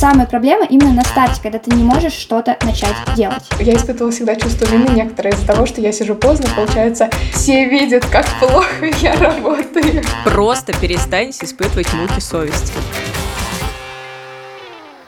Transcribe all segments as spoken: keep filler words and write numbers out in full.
самая проблема именно на старте, когда ты не можешь что-то начать делать. Я испытывала всегда чувство вины некоторое из-за того, что я сижу поздно, получается, все видят, как плохо я работаю. Просто перестаньте испытывать муки совести.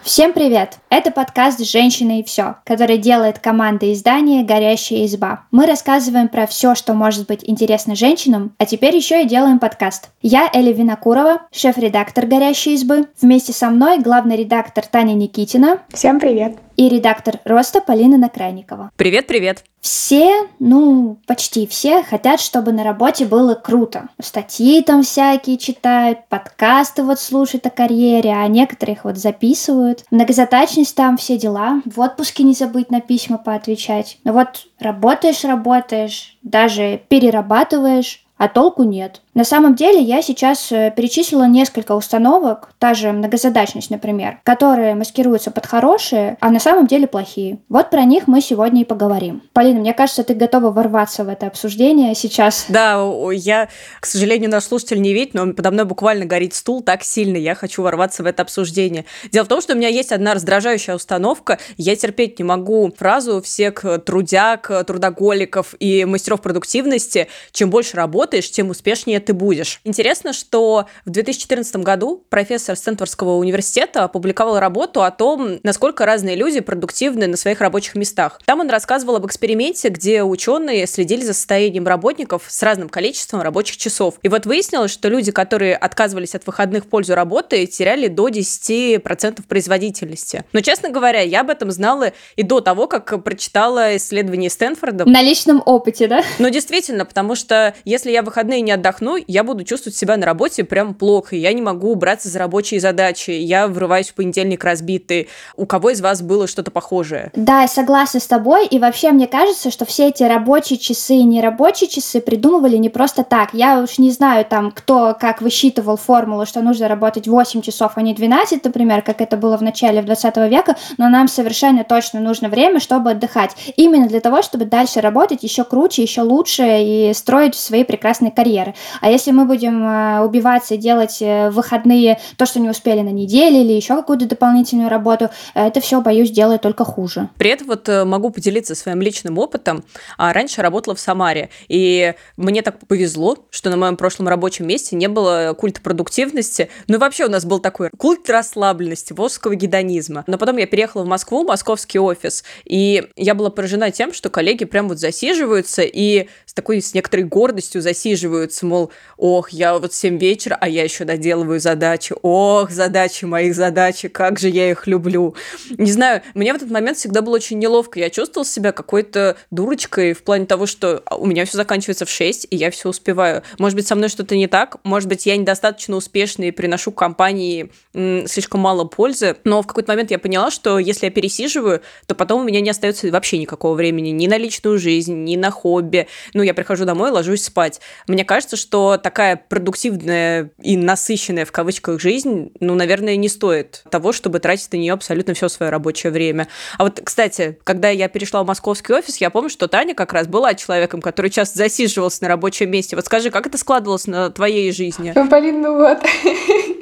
Всем привет! Это подкаст «Женщина и все», который делает команда издания «Горящая изба». Мы рассказываем про все, что может быть интересно женщинам, а теперь еще и делаем подкаст. Я Эля Винокурова, шеф-редактор «Горящей избы». Вместе со мной главный редактор Таня Никитина. Всем привет! И редактор «Роста» Полина Накрайникова. Привет-привет! Все, ну, почти все хотят, чтобы на работе было круто. Статьи там всякие читают, подкасты вот слушают о карьере, а некоторые их вот записывают. Многозадачность там, все дела. В отпуске не забыть на письма поотвечать. Но вот работаешь-работаешь, даже перерабатываешь, а толку нет. На самом деле я сейчас перечислила несколько установок, та же многозадачность, например, которые маскируются под хорошие, а на самом деле плохие. Вот про них мы сегодня и поговорим. Полина, мне кажется, ты готова ворваться в это обсуждение сейчас. Да, я, к сожалению, наш слушатель не видит, но подо мной буквально горит стул так сильно, я хочу ворваться в это обсуждение. Дело в том, что у меня есть одна раздражающая установка, я терпеть не могу фразу всех трудяг, трудоголиков и мастеров продуктивности. Чем больше работаешь, тем успешнее ты будешь. Интересно, что в две тысячи четырнадцатом году профессор Стэнфордского университета опубликовал работу о том, насколько разные люди продуктивны на своих рабочих местах. Там он рассказывал об эксперименте, где ученые следили за состоянием работников с разным количеством рабочих часов. И вот выяснилось, что люди, которые отказывались от выходных в пользу работы, теряли до десяти процентов производительности. Но, честно говоря, я об этом знала и до того, как прочитала исследование Стэнфорда. На личном опыте, да? Ну, действительно, потому что если я в выходные не отдохну, я буду чувствовать себя на работе прям плохо, я не могу браться за рабочие задачи, я врываюсь в понедельник разбитый. У кого из вас было что-то похожее? Да, я согласна с тобой, и вообще мне кажется, что все эти рабочие часы и нерабочие часы придумывали не просто так. Я уж не знаю, там, кто как высчитывал формулу, что нужно работать восемь часов, а не двенадцать, например, как это было в начале двадцатого века, но нам совершенно точно нужно время, чтобы отдыхать. Именно для того, чтобы дальше работать еще круче, еще лучше и строить свои прекрасные карьеры. А если мы будем убиваться и делать в выходные то, что не успели на неделе или еще какую-то дополнительную работу, это все, боюсь, делает только хуже. При этом вот могу поделиться своим личным опытом. Раньше работала в Самаре, и мне так повезло, что на моем прошлом рабочем месте не было культа продуктивности. Ну и вообще у нас был такой культ расслабленности, волжского гедонизма. Но потом я переехала в Москву, московский офис, и я была поражена тем, что коллеги прям вот засиживаются и с такой, с некоторой гордостью засиживаются, мол, ох, я вот семь вечера, а я еще доделываю задачи. Ох, задачи, моих задачи, как же я их люблю. Не знаю, мне в этот момент всегда было очень неловко. Я чувствовала себя какой-то дурочкой в плане того, что у меня все заканчивается в шесть, и я все успеваю. Может быть, со мной что-то не так, может быть, я недостаточно успешна и приношу компании м, слишком мало пользы. Но в какой-то момент я поняла, что если я пересиживаю, то потом у меня не остается вообще никакого времени ни на личную жизнь, ни на хобби. Ну, я прихожу домой, ложусь спать. Мне кажется, что такая продуктивная и насыщенная в кавычках жизнь, ну, наверное, не стоит того, чтобы тратить на нее абсолютно все свое рабочее время. А вот, кстати, когда я перешла в московский офис, я помню, что Таня как раз была человеком, который часто засиживался на рабочем месте. Вот скажи, как это складывалось на твоей жизни? Полин, ну вот,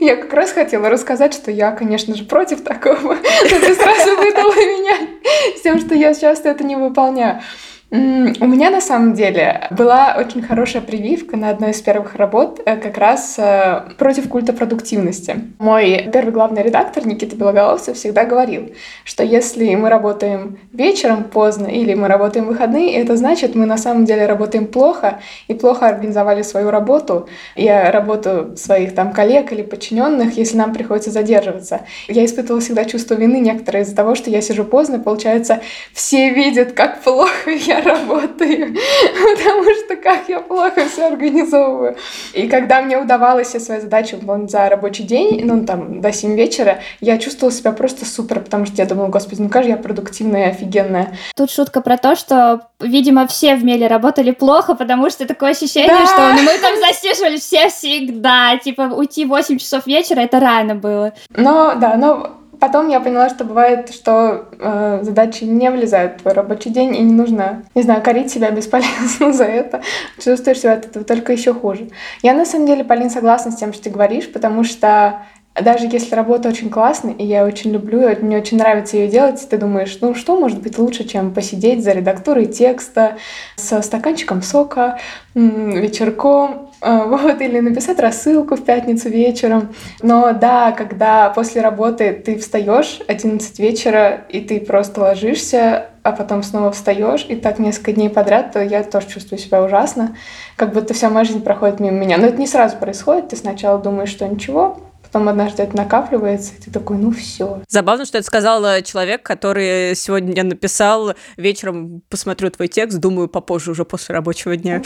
я как раз хотела рассказать, что я, конечно же, против такого. Ты сразу выдала меня с тем, что я сейчас это не выполняю. У меня, на самом деле, была очень хорошая прививка на одной из первых работ как раз против культа продуктивности. Мой первый главный редактор Никита Белоголовцев всегда говорил, что если мы работаем вечером поздно или мы работаем в выходные, это значит, мы на самом деле работаем плохо и плохо организовали свою работу и работу своих там коллег или подчиненных, если нам приходится задерживаться. Я испытывала всегда чувство вины некоторое из-за того, что я сижу поздно, получается, все видят, как плохо я работаю, потому что как я плохо все организовываю. И когда мне удавалось все свои задачи выполнить за рабочий день, ну там до семь вечера, я чувствовала себя просто супер, потому что я думала, господи, ну как же я продуктивная и офигенная. Тут шутка про то, что, видимо, все в меле работали плохо, потому что такое ощущение, да, что ну, мы там засиживались все всегда, типа уйти в восемь часов вечера, это рано было. Но, да, но... Потом я поняла, что бывает, что э, задачи не влезают в твой рабочий день, и не нужно, не знаю, корить себя бесполезно за это. Чувствуешь себя от этого только еще хуже. Я на самом деле, Полин, согласна с тем, что ты говоришь, потому что Даже если работа очень классная, и я ее очень люблю, и мне очень нравится ее делать, ты думаешь, ну что может быть лучше, чем посидеть за редактурой текста, со стаканчиком сока, вечерком, вот, или написать рассылку в пятницу вечером. Но да, когда после работы ты встаешь одиннадцать вечера, и ты просто ложишься, а потом снова встаешь, и так несколько дней подряд, то я тоже чувствую себя ужасно, как будто вся моя жизнь проходит мимо меня. Но это не сразу происходит, ты сначала думаешь, что ничего, потом однажды это накапливается, и ты такой, ну все. Забавно, что это сказал человек, который сегодня написал: вечером посмотрю твой текст, думаю, попозже, уже после рабочего дня.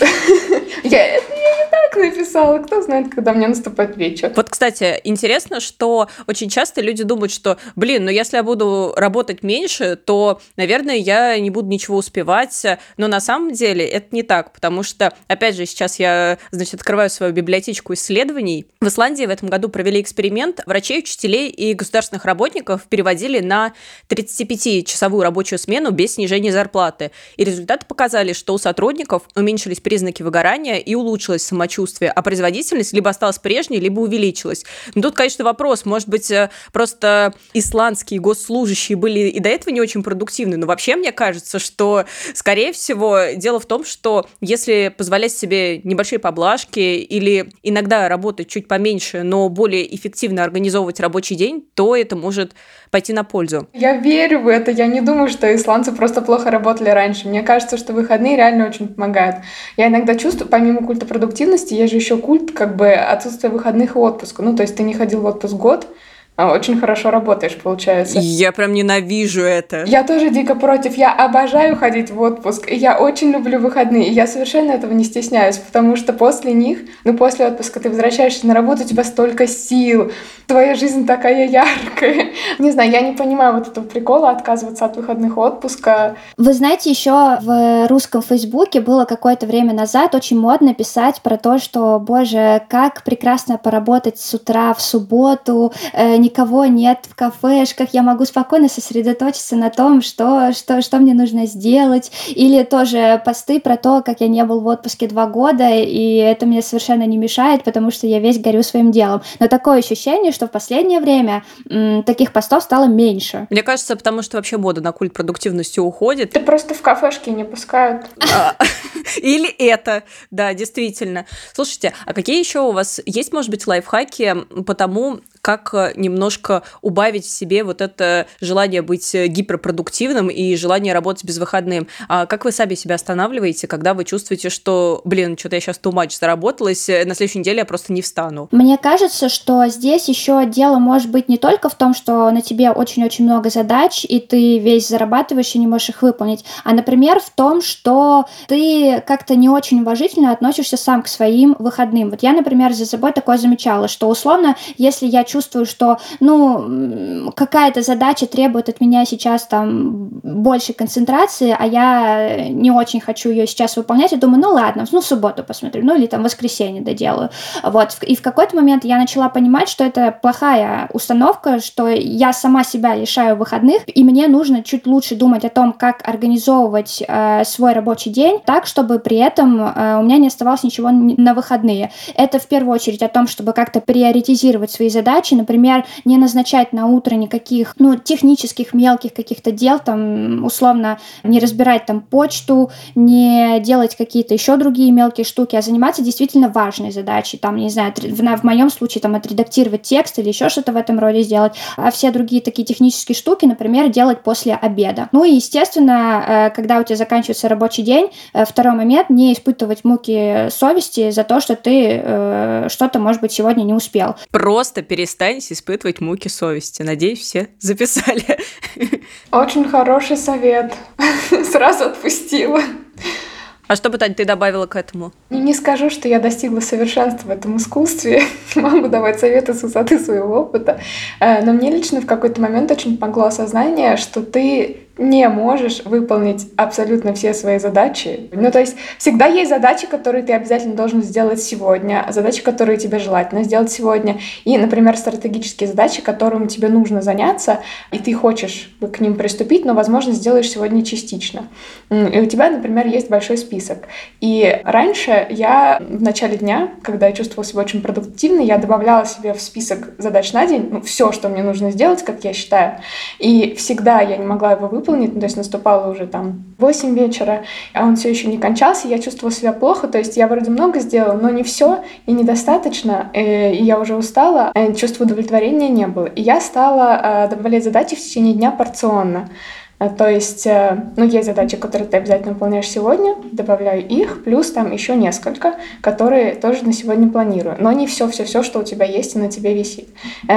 Я не так написала, кто знает, когда мне наступает вечер. Вот, кстати, интересно, что очень часто люди думают, что, блин, ну если я буду работать меньше, то, наверное, я не буду ничего успевать. Но на самом деле это не так, потому что, опять же, сейчас я, значит, открываю свою библиотечку исследований. В Исландии в этом году провели эксперимент. Врачей, учителей и государственных работников переводили на тридцатипятичасовую рабочую смену без снижения зарплаты. И результаты показали, что у сотрудников уменьшились признаки выгорания и улучшилось самочувствие, а производительность либо осталась прежней, либо увеличилась. Но тут, конечно, вопрос, может быть, просто исландские госслужащие были и до этого не очень продуктивны, но вообще мне кажется, что, скорее всего, дело в том, что если позволять себе небольшие поблажки или иногда работать чуть поменьше, но более эффективно организовывать рабочий день, то это может пойти на пользу. Я верю в это, я не думаю, что исландцы просто плохо работали раньше. Мне кажется, что выходные реально очень помогают. Я иногда чувствую, помимо культа продуктивности, есть же еще культ как бы отсутствия выходных и отпуска. Ну, то есть ты не ходил в отпуск год, а очень хорошо работаешь, получается. Я прям ненавижу это. Я тоже дико против. Я обожаю ходить в отпуск. И я очень люблю выходные. И я совершенно этого не стесняюсь, потому что после них, ну, после отпуска ты возвращаешься на работу, у тебя столько сил. Твоя жизнь такая яркая. Не знаю, я не понимаю вот этого прикола отказываться от выходных отпуска. Вы знаете, еще в русском Фейсбуке было какое-то время назад очень модно писать про то, что, боже, как прекрасно поработать с утра в субботу, э, никого нет в кафешках, я могу спокойно сосредоточиться на том, что, что, что мне нужно сделать. Или тоже посты про то, как я не был в отпуске два года, и это мне совершенно не мешает, потому что я весь горю своим делом. Но такое ощущение, что в последнее время м, таких постов стало меньше. Мне кажется, потому что вообще мода на культ продуктивности уходит. Ты просто в кафешке не пускают. Или это, да, действительно. Слушайте, а какие еще у вас есть, может быть, лайфхаки по тому, как немножко убавить в себе вот это желание быть гиперпродуктивным и желание работать без выходных? А как вы сами себя останавливаете, когда вы чувствуете, что, блин, что-то я сейчас too much заработалась, на следующей неделе я просто не встану? Мне кажется, что здесь еще дело может быть не только в том, что на тебе очень-очень много задач, и ты весь зарабатываешь и не можешь их выполнить, а, например, в том, что ты как-то не очень уважительно относишься сам к своим выходным. Вот я, например, за собой такое замечала, что, условно, если я чувствую, что, ну, какая-то задача требует от меня сейчас там больше концентрации, а я не очень хочу ее сейчас выполнять, и думаю, ну ладно, ну в субботу посмотрю, ну или там в воскресенье доделаю. Вот. И в какой-то момент я начала понимать, что это плохая установка, что я сама себя лишаю выходных, и мне нужно чуть лучше думать о том, как организовывать э, свой рабочий день так, чтобы при этом э, у меня не оставалось ничего на выходные. Это в первую очередь о том, чтобы как-то приоритизировать свои задачи, например, не назначать на утро никаких, ну, технических мелких каких-то дел, там, условно, не разбирать там почту, не делать какие-то еще другие мелкие штуки, а заниматься действительно важной задачей, там, не знаю, в, в моем случае, там, отредактировать текст или еще что-то в этом роде сделать, а все другие такие технические штуки, например, делать после обеда. Ну и, естественно, когда у тебя заканчивается рабочий день, второй момент, не испытывать муки совести за то, что ты э, что-то, может быть, сегодня не успел. Просто перестать Перестаньте испытывать муки совести. Надеюсь, все записали. Очень хороший совет. Сразу отпустила. А что бы, Тань, ты добавила к этому? Не скажу, что я достигла совершенства в этом искусстве. Могу давать советы с высоты своего опыта. Но мне лично в какой-то момент очень помогло осознание, что ты не можешь выполнить абсолютно все свои задачи. Ну, то есть всегда есть задачи, которые ты обязательно должен сделать сегодня, задачи, которые тебе желательно сделать сегодня, и, например, стратегические задачи, которым тебе нужно заняться, и ты хочешь к ним приступить, но, возможно, сделаешь сегодня частично. И у тебя, например, есть большой список. И раньше я в начале дня, когда я чувствовала себя очень продуктивной, я добавляла себе в список задач на день, ну, все, что мне нужно сделать, как я считаю, и всегда я не могла его выполнить, выполнить, ну, то есть наступало уже там восемь вечера, а он все еще не кончался, я чувствовала себя плохо, то есть я вроде много сделала, но не все и недостаточно, и я уже устала, чувства удовлетворения не было. И я стала добавлять задачи в течение дня порционно. То есть, ну, есть задачи, которые ты обязательно выполняешь сегодня, добавляю их, плюс там еще несколько, которые тоже на сегодня планирую. Но не все-все-все, что у тебя есть и на тебе висит.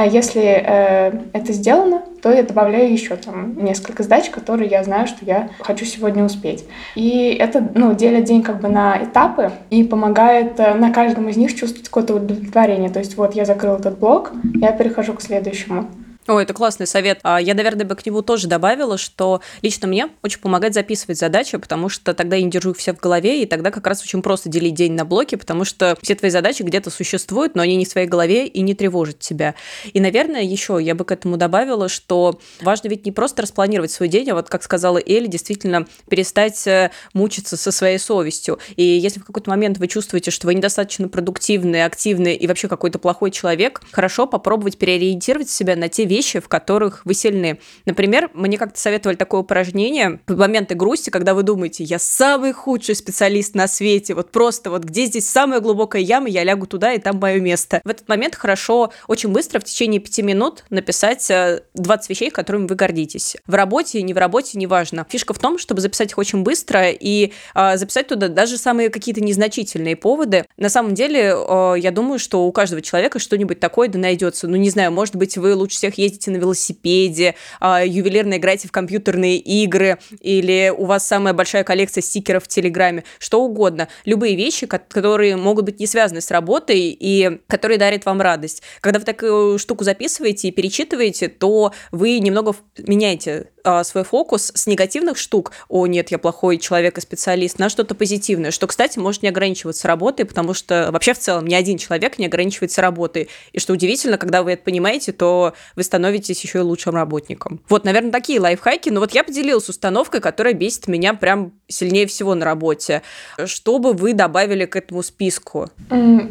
Если это сделано, то я добавляю еще там несколько задач, которые я знаю, что я хочу сегодня успеть. И это, ну, делит день как бы на этапы и помогает на каждом из них чувствовать какое-то удовлетворение. То есть вот я закрыла этот блок, я перехожу к следующему. О, это классный совет. Я, наверное, бы к нему тоже добавила, что лично мне очень помогает записывать задачи, потому что тогда я не держу их все в голове, и тогда как раз очень просто делить день на блоки, потому что все твои задачи где-то существуют, но они не в своей голове и не тревожат тебя. И, наверное, еще я бы к этому добавила, что важно ведь не просто распланировать свой день, а вот, как сказала Эля, действительно перестать мучиться со своей совестью. И если в какой-то момент вы чувствуете, что вы недостаточно продуктивны, активны и вообще какой-то плохой человек, хорошо попробовать переориентировать себя на те вещи, вещи, в которых вы сильны. Например, мне как-то советовали такое упражнение в моменты грусти, когда вы думаете, я самый худший специалист на свете, вот просто вот где здесь самая глубокая яма, я лягу туда, и там мое место. В этот момент хорошо, очень быстро, в течение пяти минут написать двадцать вещей, которыми вы гордитесь. В работе, не в работе, неважно. Фишка в том, чтобы записать их очень быстро и э, записать туда даже самые какие-то незначительные поводы. На самом деле, э, я думаю, что у каждого человека что-нибудь такое да найдется. Ну, не знаю, может быть, вы лучше всех ездите на велосипеде, ювелирно играете в компьютерные игры, или у вас самая большая коллекция стикеров в Телеграме, что угодно. Любые вещи, которые могут быть не связаны с работой и которые дарят вам радость. Когда вы такую штуку записываете и перечитываете, то вы немного меняете свой фокус с негативных штук, о нет, я плохой человек и специалист, на что-то позитивное, что, кстати, может не ограничиваться работой, потому что вообще в целом ни один человек не ограничивается работой. И что удивительно, когда вы это понимаете, то вы становитесь еще и лучшим работником. Вот, наверное, такие лайфхаки. Но вот я поделилась установкой, которая бесит меня прям сильнее всего на работе. Что бы вы добавили к этому списку?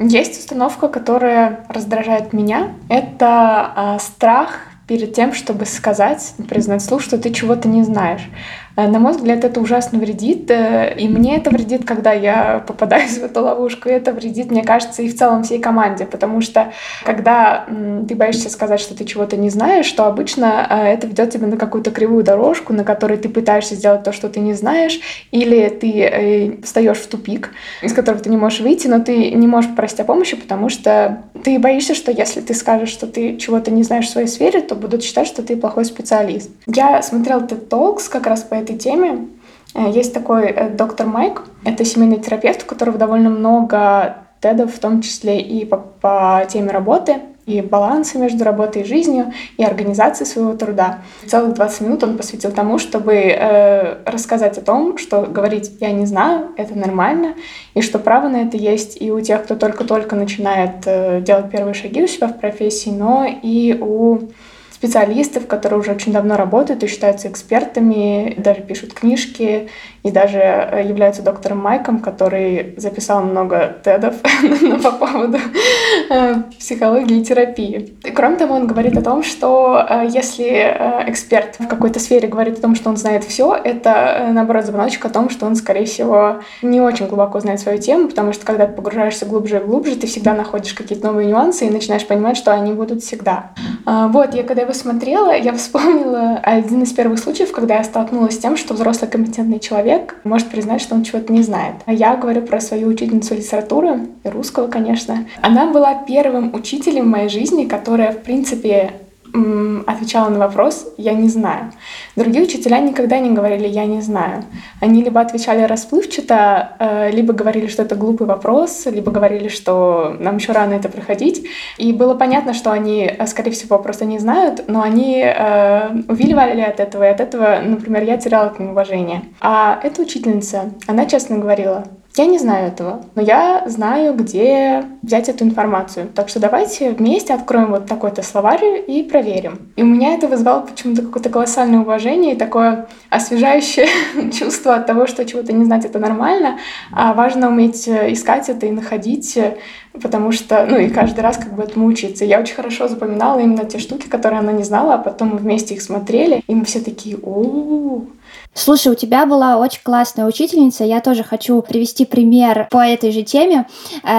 Есть установка, которая раздражает меня. Это э, страх перед тем, чтобы сказать, признать вслух, что ты чего-то не знаешь. На мой взгляд, это ужасно вредит, и мне это вредит, когда я попадаюсь в эту ловушку, и это вредит, мне кажется, и в целом всей команде, потому что когда ты боишься сказать, что ты чего-то не знаешь, то обычно это ведет тебя на какую-то кривую дорожку, на которой ты пытаешься сделать то, что ты не знаешь, или ты встаешь в тупик, из которого ты не можешь выйти, но ты не можешь попросить о помощи, потому что ты боишься, что если ты скажешь, что ты чего-то не знаешь в своей сфере, то будут считать, что ты плохой специалист. Я смотрела TED Talks как раз по этому этой теме. Есть такой доктор Майк, это семейный терапевт, у которого довольно много тедов, в том числе и по, по теме работы, и баланса между работой и жизнью, и организации своего труда. Целых двадцать минут он посвятил тому, чтобы э, рассказать о том, что говорить «я не знаю», это нормально, и что право на это есть и у тех, кто только-только начинает э, делать первые шаги у себя в профессии, но и у специалистов, которые уже очень давно работают и считаются экспертами, даже пишут книжки, и даже являются доктором Майком, который записал много тедов по поводу психологии и терапии. И, кроме того, он говорит о том, что если эксперт в какой-то сфере говорит о том, что он знает все, это, наоборот, звоночек о том, что он, скорее всего, не очень глубоко знает свою тему, потому что, когда ты погружаешься глубже и глубже, ты всегда находишь какие-то новые нюансы и начинаешь понимать, что они будут всегда. Вот, я когда его смотрела, я вспомнила один из первых случаев, когда я столкнулась с тем, что взрослый компетентный человек может признать, что он чего-то не знает. Я говорю про свою учительницу литературы, и русского, конечно. Она была первым учителем в моей жизни, которая, в принципе, отвечала на вопрос «я не знаю». Другие учителя никогда не говорили «я не знаю». Они либо отвечали расплывчато, либо говорили, что это глупый вопрос, либо говорили, что нам еще рано это проходить. И было понятно, что они, скорее всего, просто не знают, но они увиливали от этого, и от этого, например, я теряла к ним уважение. А эта учительница, она честно говорила: я не знаю этого, но я знаю, где взять эту информацию. Так что давайте вместе откроем вот такой-то словарь и проверим. И у меня это вызвало почему-то какое-то колоссальное уважение и такое освежающее чувство от того, что чего-то не знать — это нормально, а важно уметь искать это и находить, потому что, ну и каждый раз как бы этому учиться. Я очень хорошо запоминала именно те штуки, которые она не знала, а потом мы вместе их смотрели, и мы все такие «о-о-о». Слушай, у тебя была очень классная учительница. Я тоже хочу привести пример по этой же теме.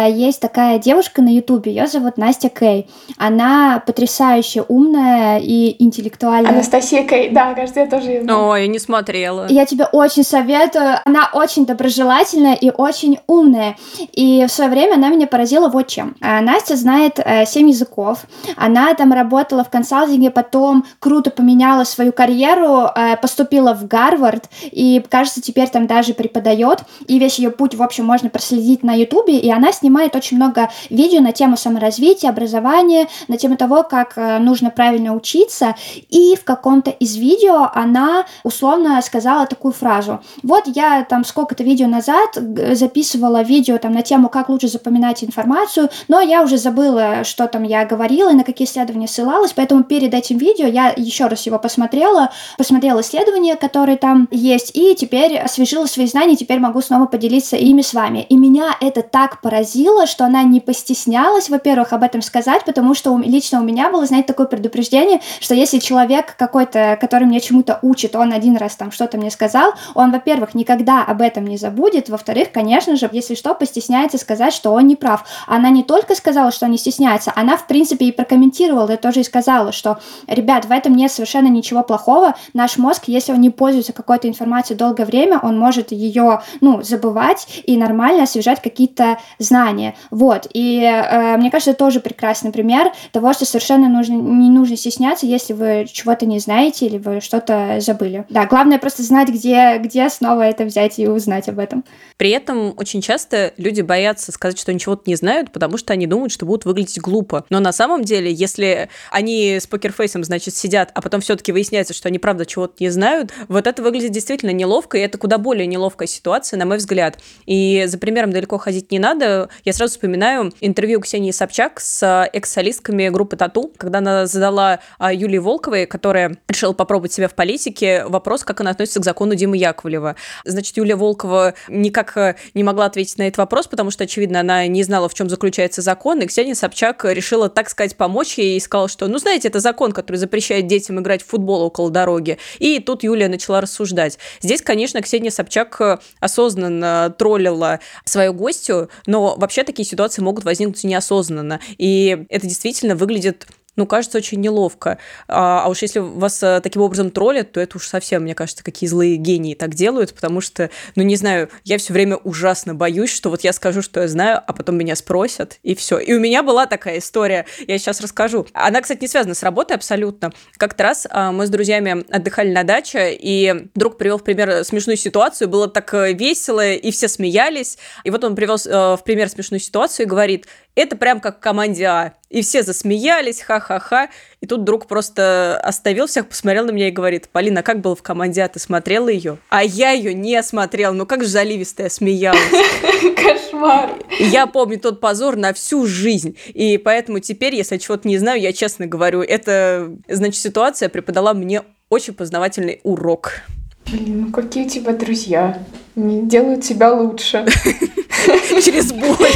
Есть такая девушка на Ютубе, ее зовут Настя Кей. Она потрясающе умная и интеллектуальная. Анастасия Кей, да, кажется, я тоже ее знаю. Ой, я не смотрела. Я тебе очень советую. Она очень доброжелательная и очень умная. И в свое время она меня поразила вот чем. Настя знает семь языков. Она там работала в консалтинге, потом круто поменяла свою карьеру, поступила в Гарвард, и, кажется, теперь там даже преподает, и весь ее путь, в общем, можно проследить на Ютубе, и она снимает очень много видео на тему саморазвития, образования, на тему того, как нужно правильно учиться, и в каком-то из видео она условно сказала такую фразу: вот я там сколько-то видео назад записывала видео там на тему, как лучше запоминать информацию, но я уже забыла, что там я говорила и на какие исследования ссылалась, поэтому перед этим видео я еще раз его посмотрела, посмотрела исследования, которые там есть, и теперь освежила свои знания, теперь могу снова поделиться ими с вами. И меня это так поразило, что она не постеснялась, во-первых, об этом сказать, потому что лично у меня было, знаете, такое предупреждение, что если человек какой-то, который меня чему-то учит, он один раз там что-то мне сказал, он, во-первых, никогда об этом не забудет, во-вторых, конечно же, если что, постесняется сказать, что он не прав. Она не только сказала, что не стесняется, она, в принципе, и прокомментировала, и тоже и сказала, что, ребят, в этом нет совершенно ничего плохого, наш мозг, если он не пользуется какой какую-то информацию долгое время, он может ее, ну, забывать и нормально освежать какие-то знания. Вот. И э, мне кажется, это тоже прекрасный пример того, что совершенно нужно, не нужно стесняться, если вы чего-то не знаете или вы что-то забыли. Да, главное просто знать, где, где снова это взять и узнать об этом. При этом очень часто люди боятся сказать, что они чего-то не знают, потому что они думают, что будут выглядеть глупо. Но на самом деле, если они с покерфейсом, значит, сидят, а потом все-таки выясняется, что они правда чего-то не знают, вот это выглядит действительно неловко, и это куда более неловкая ситуация, на мой взгляд. И за примером далеко ходить не надо. Я сразу вспоминаю интервью Ксении Собчак с экс-солистками группы «Тату», когда она задала Юлии Волковой, которая решила попробовать себя в политике, вопрос, как она относится к закону Димы Яковлева. Значит, Юлия Волкова никак не могла ответить на этот вопрос, потому что, очевидно, она не знала, в чем заключается закон, и Ксения Собчак решила, так сказать, помочь ей и сказала, что, ну, знаете, это закон, который запрещает детям играть в футбол около дороги. И тут Юлия начала рассуждать. Здесь, конечно, Ксения Собчак осознанно троллила свою гостью, но вообще такие ситуации могут возникнуть неосознанно, и это действительно выглядит, ну, кажется, очень неловко. А, а уж если вас таким образом троллят, то это уж совсем, мне кажется, какие злые гении так делают, потому что, ну, не знаю, я все время ужасно боюсь, что вот я скажу, что я знаю, а потом меня спросят, и все. И у меня была такая история, я сейчас расскажу. Она, кстати, не связана с работой абсолютно. Как-то раз мы с друзьями отдыхали на даче, и друг привел в пример смешную ситуацию, было так весело, и все смеялись. И вот он привел в пример смешную ситуацию и говорит: это прям как в команде А. И все засмеялись, ха-ха-ха. И тут друг просто оставил всех, посмотрел на меня и говорит: Полина, как было в команде А? Ты смотрела ее? А я ее не смотрела. Ну как же заливисто я смеялась. Кошмар. Я помню тот позор на всю жизнь. И поэтому теперь, если я чего-то не знаю, я честно говорю, это, значит, ситуация преподала мне очень познавательный урок. Блин, ну какие у тебя друзья? Не делают тебя лучше. Через боль.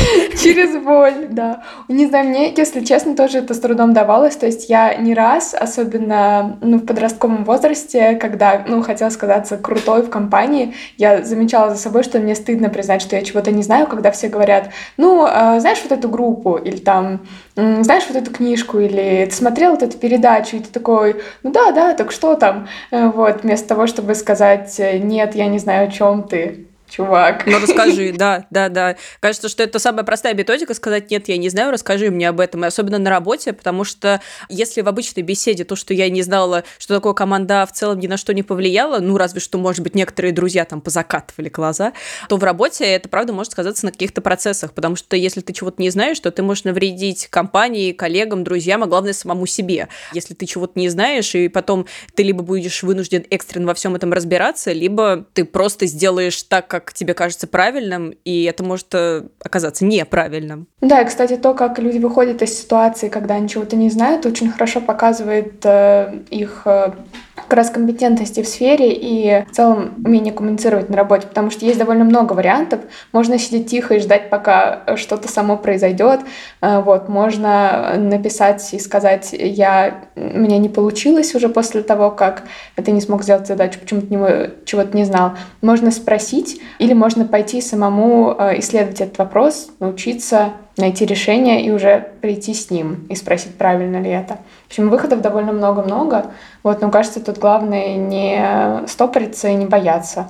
Через боль, да. Не знаю, мне, если честно, тоже это с трудом давалось. То есть я не раз, особенно ну, в подростковом возрасте, когда ну, хотела казаться крутой в компании, я замечала за собой, что мне стыдно признать, что я чего-то не знаю, когда все говорят: ну, знаешь вот эту группу, или там, знаешь вот эту книжку, или ты смотрел вот эту передачу, и ты такой: ну да, да, так что там? Вот, вместо того, чтобы сказать: нет, я не знаю, о чем ты. чувак. Ну, расскажи, да, да, да. Кажется, что это самая простая методика, сказать «нет, я не знаю, расскажи мне об этом», и особенно на работе, потому что если в обычной беседе то, что я не знала, что такое команда, в целом ни на что не повлияло, ну, разве что, может быть, некоторые друзья там позакатывали глаза, то в работе это, правда, может сказаться на каких-то процессах, потому что если ты чего-то не знаешь, то ты можешь навредить компании, коллегам, друзьям, а главное, самому себе. Если ты чего-то не знаешь, и потом ты либо будешь вынужден экстренно во всем этом разбираться, либо ты просто сделаешь так, как как тебе кажется правильным, и это может оказаться неправильным. Да, и, кстати, то, как люди выходят из ситуации, когда они чего-то не знают, очень хорошо показывает э, их э, как раз компетентности в сфере и в целом умение коммуницировать на работе, потому что есть довольно много вариантов. Можно сидеть тихо и ждать, пока что-то само произойдет. Э, вот, можно написать и сказать, я, мне не получилось уже после того, как ты не смог сделать задачу, почему ты чего-то не знал. Можно спросить, или можно пойти самому исследовать этот вопрос, научиться найти решение и уже прийти с ним и спросить, правильно ли это. В общем, выходов довольно много-много, вот, но кажется, тут главное не стопориться и не бояться.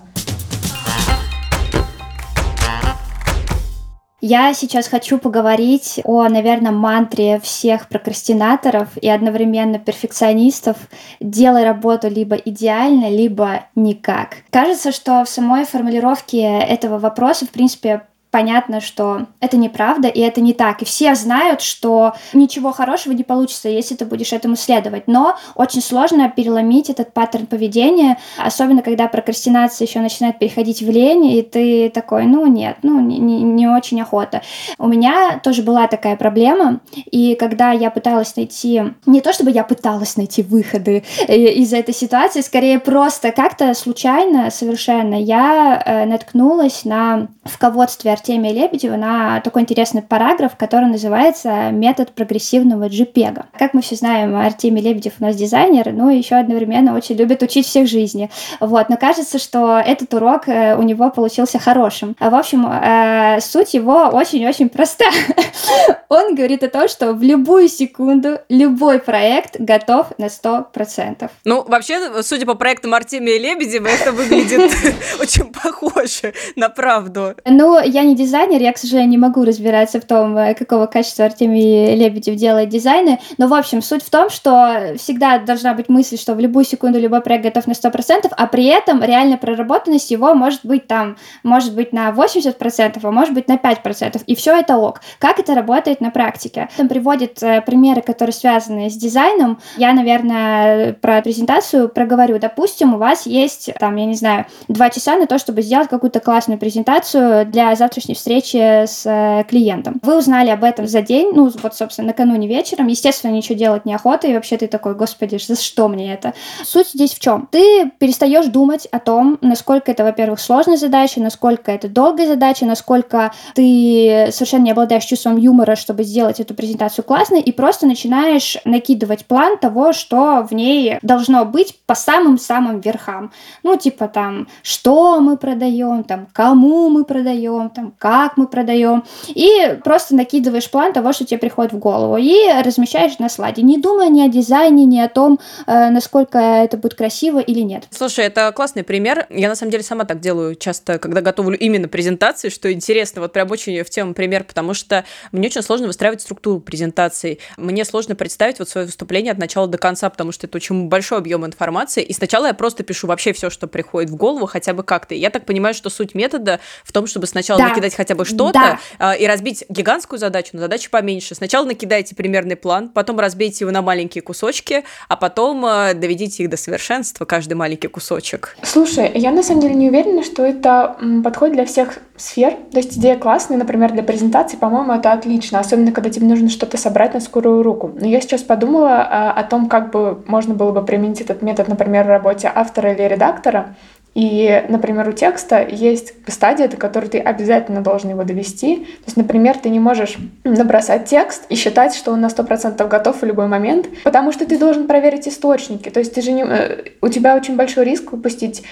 Я сейчас хочу поговорить о, наверное, мантре всех прокрастинаторов и одновременно перфекционистов: делай работу либо идеально, либо никак. Кажется, что в самой формулировке этого вопроса, в принципе, понятно, что это неправда и это не так. И все знают, что ничего хорошего не получится, если ты будешь этому следовать. Но очень сложно переломить этот паттерн поведения, особенно когда прокрастинация еще начинает переходить в лень, и ты такой, ну нет, ну не, не очень охота. У меня тоже была такая проблема, и когда я пыталась найти... Не то чтобы я пыталась найти выходы из этой ситуации, скорее просто как-то случайно совершенно я наткнулась на в руководстве Артемия Лебедева на такой интересный параграф, который называется «Метод прогрессивного джипега». Как мы все знаем, Артемий Лебедев у нас дизайнер, но еще одновременно очень любит учить всех жизни. Вот. Но кажется, что этот урок у него получился хорошим. В общем, суть его очень-очень проста. Он говорит о том, что в любую секунду любой проект готов на сто процентов. Ну, вообще, судя по проектам Артемия Лебедева, это выглядит очень похоже на правду. Ну, я не дизайнер, я, к сожалению, не могу разбираться в том, какого качества Артемий Лебедев делает дизайны, но, в общем, суть в том, что всегда должна быть мысль, что в любую секунду любой проект готов на сто процентов, а при этом реальная проработанность его может быть там, может быть на восемьдесят процентов, а может быть на пять процентов, и все это ок. Как это работает на практике? Он приводит примеры, которые связаны с дизайном. Я, наверное, про презентацию проговорю. Допустим, у вас есть, там, я не знаю, два часа на то, чтобы сделать какую-то классную презентацию для завтрашней встречи с э, клиентом. Вы узнали об этом за день, ну, вот, собственно, накануне вечером. Естественно, ничего делать неохота, и вообще ты такой, господи, за что мне это? Суть здесь в чем? Ты перестаешь думать о том, насколько это, во-первых, сложная задача, насколько это долгая задача, насколько ты совершенно не обладаешь чувством юмора, чтобы сделать эту презентацию классной, и просто начинаешь накидывать план того, что в ней должно быть по самым-самым верхам. Ну, типа там, что мы продаем, там, кому мы продаем, там, как мы продаем, и просто накидываешь план того, что тебе приходит в голову, и размещаешь на слайде, не думая ни о дизайне, ни о том, насколько это будет красиво или нет. Слушай, это классный пример. Я, на самом деле, сама так делаю часто, когда готовлю именно презентации, что интересно, вот прям очень в тему пример, потому что мне очень сложно выстраивать структуру презентации. Мне сложно представить вот свое выступление от начала до конца, потому что это очень большой объем информации, и сначала я просто пишу вообще все, что приходит в голову, хотя бы как-то. Я так понимаю, что суть метода в том, чтобы сначала да. накидать хотя бы что-то да. и разбить гигантскую задачу на задачу поменьше. Сначала накидайте примерный план, потом разбейте его на маленькие кусочки, а потом доведите их до совершенства, каждый маленький кусочек. Слушай, я на самом деле не уверена, что это подходит для всех сфер. То есть идея классная, например, для презентации, по-моему, это отлично, особенно когда тебе нужно что-то собрать на скорую руку. Но я сейчас подумала о том, как бы можно было бы применить этот метод, например, в работе автора или редактора. И, например, у текста есть стадия, до которой ты обязательно должен его довести. То есть, например, ты не можешь набросать текст и считать, что он на сто процентов готов в любой момент, потому что ты должен проверить источники. То есть ты же не... у тебя очень большой риск упустить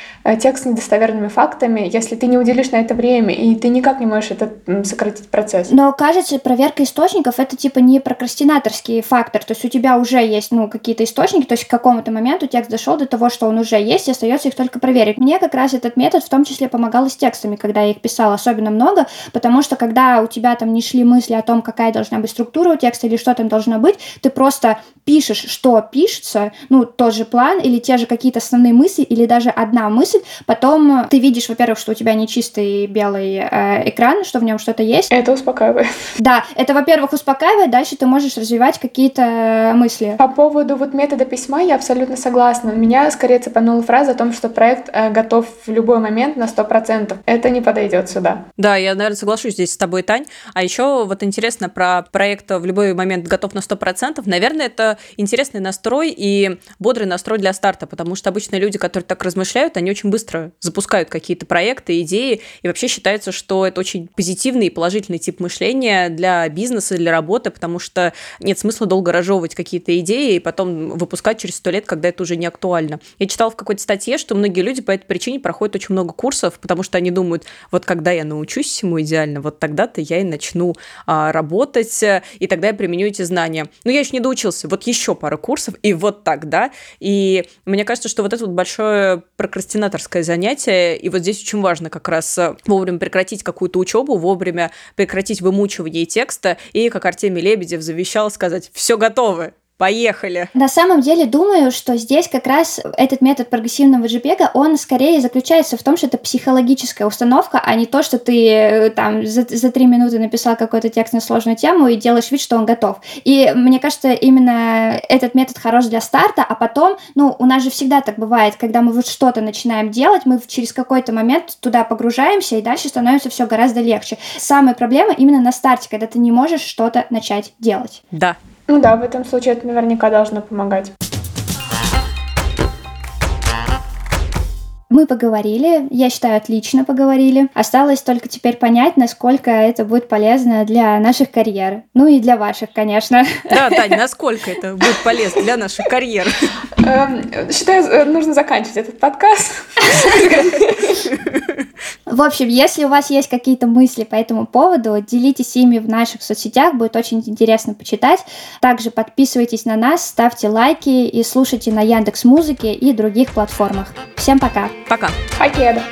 текст с недостоверными фактами, если ты не уделишь на это время, и ты никак не можешь это сократить процесс. Но, кажется, проверка источников — это типа не прокрастинаторский фактор. То есть у тебя уже есть ну, какие-то источники, то есть к какому-то моменту текст дошел до того, что он уже есть, и остается их только проверить. мне как раз этот метод в том числе помогал и с текстами, когда я их писала особенно много, потому что когда у тебя там не шли мысли о том, какая должна быть структура у текста или что там должно быть, ты просто пишешь, что пишется, ну, тот же план или те же какие-то основные мысли, или даже одна мысль, потом ты видишь, во-первых, что у тебя не чистый белый э, экран, что в нем что-то есть. Это успокаивает. Да, это, во-первых, успокаивает, дальше ты можешь развивать какие-то мысли. По поводу вот метода письма я абсолютно согласна. Меня скорее цепанула фраза о том, что проект э, готов в любой момент на сто процентов. Это не подойдет сюда. Да, я, наверное, соглашусь здесь с тобой, Тань. А еще вот интересно про проект в любой момент готов на сто процентов. Наверное, это интересный настрой и бодрый настрой для старта, потому что обычно люди, которые так размышляют, они очень быстро запускают какие-то проекты, идеи, и вообще считается, что это очень позитивный и положительный тип мышления для бизнеса, для работы, потому что нет смысла долго разжевывать какие-то идеи и потом выпускать через сто лет, когда это уже не актуально. Я читала в какой-то статье, что многие люди по этой причине проходят очень много курсов, потому что они думают, вот когда я научусь всему идеально, вот тогда-то я и начну а, работать, и тогда я применю эти знания. Но я еще не доучился, вот еще пара курсов, и вот тогда. И мне кажется, что вот это вот большое прокрастинаторское занятие, и вот здесь очень важно как раз вовремя прекратить какую-то учебу, вовремя прекратить вымучивание текста, и, как Артемий Лебедев завещал, сказать «все готово». Поехали! На самом деле, думаю, что здесь как раз этот метод прогрессивного джипега, он скорее заключается в том, что это психологическая установка, а не то, что ты там за, за три минуты написал какой-то текст на сложную тему и делаешь вид, что он готов. И мне кажется, именно этот метод хорош для старта, а потом, ну, у нас же всегда так бывает, когда мы вот что-то начинаем делать, мы через какой-то момент туда погружаемся, и дальше становится все гораздо легче. Самая проблема именно на старте, когда ты не можешь что-то начать делать. Да. Ну да, в этом случае это наверняка должно помогать. Мы поговорили, я считаю, отлично поговорили. Осталось только теперь понять, насколько это будет полезно для наших карьер. Ну и для ваших, конечно. Да, Тань, насколько это будет полезно для наших карьер? Считаю, нужно заканчивать этот подкаст. В общем, если у вас есть какие-то мысли по этому поводу, делитесь ими в наших соцсетях, будет очень интересно почитать. Также подписывайтесь на нас, ставьте лайки и слушайте на Яндекс.Музыке и других платформах. Всем пока! Пока! Покеда!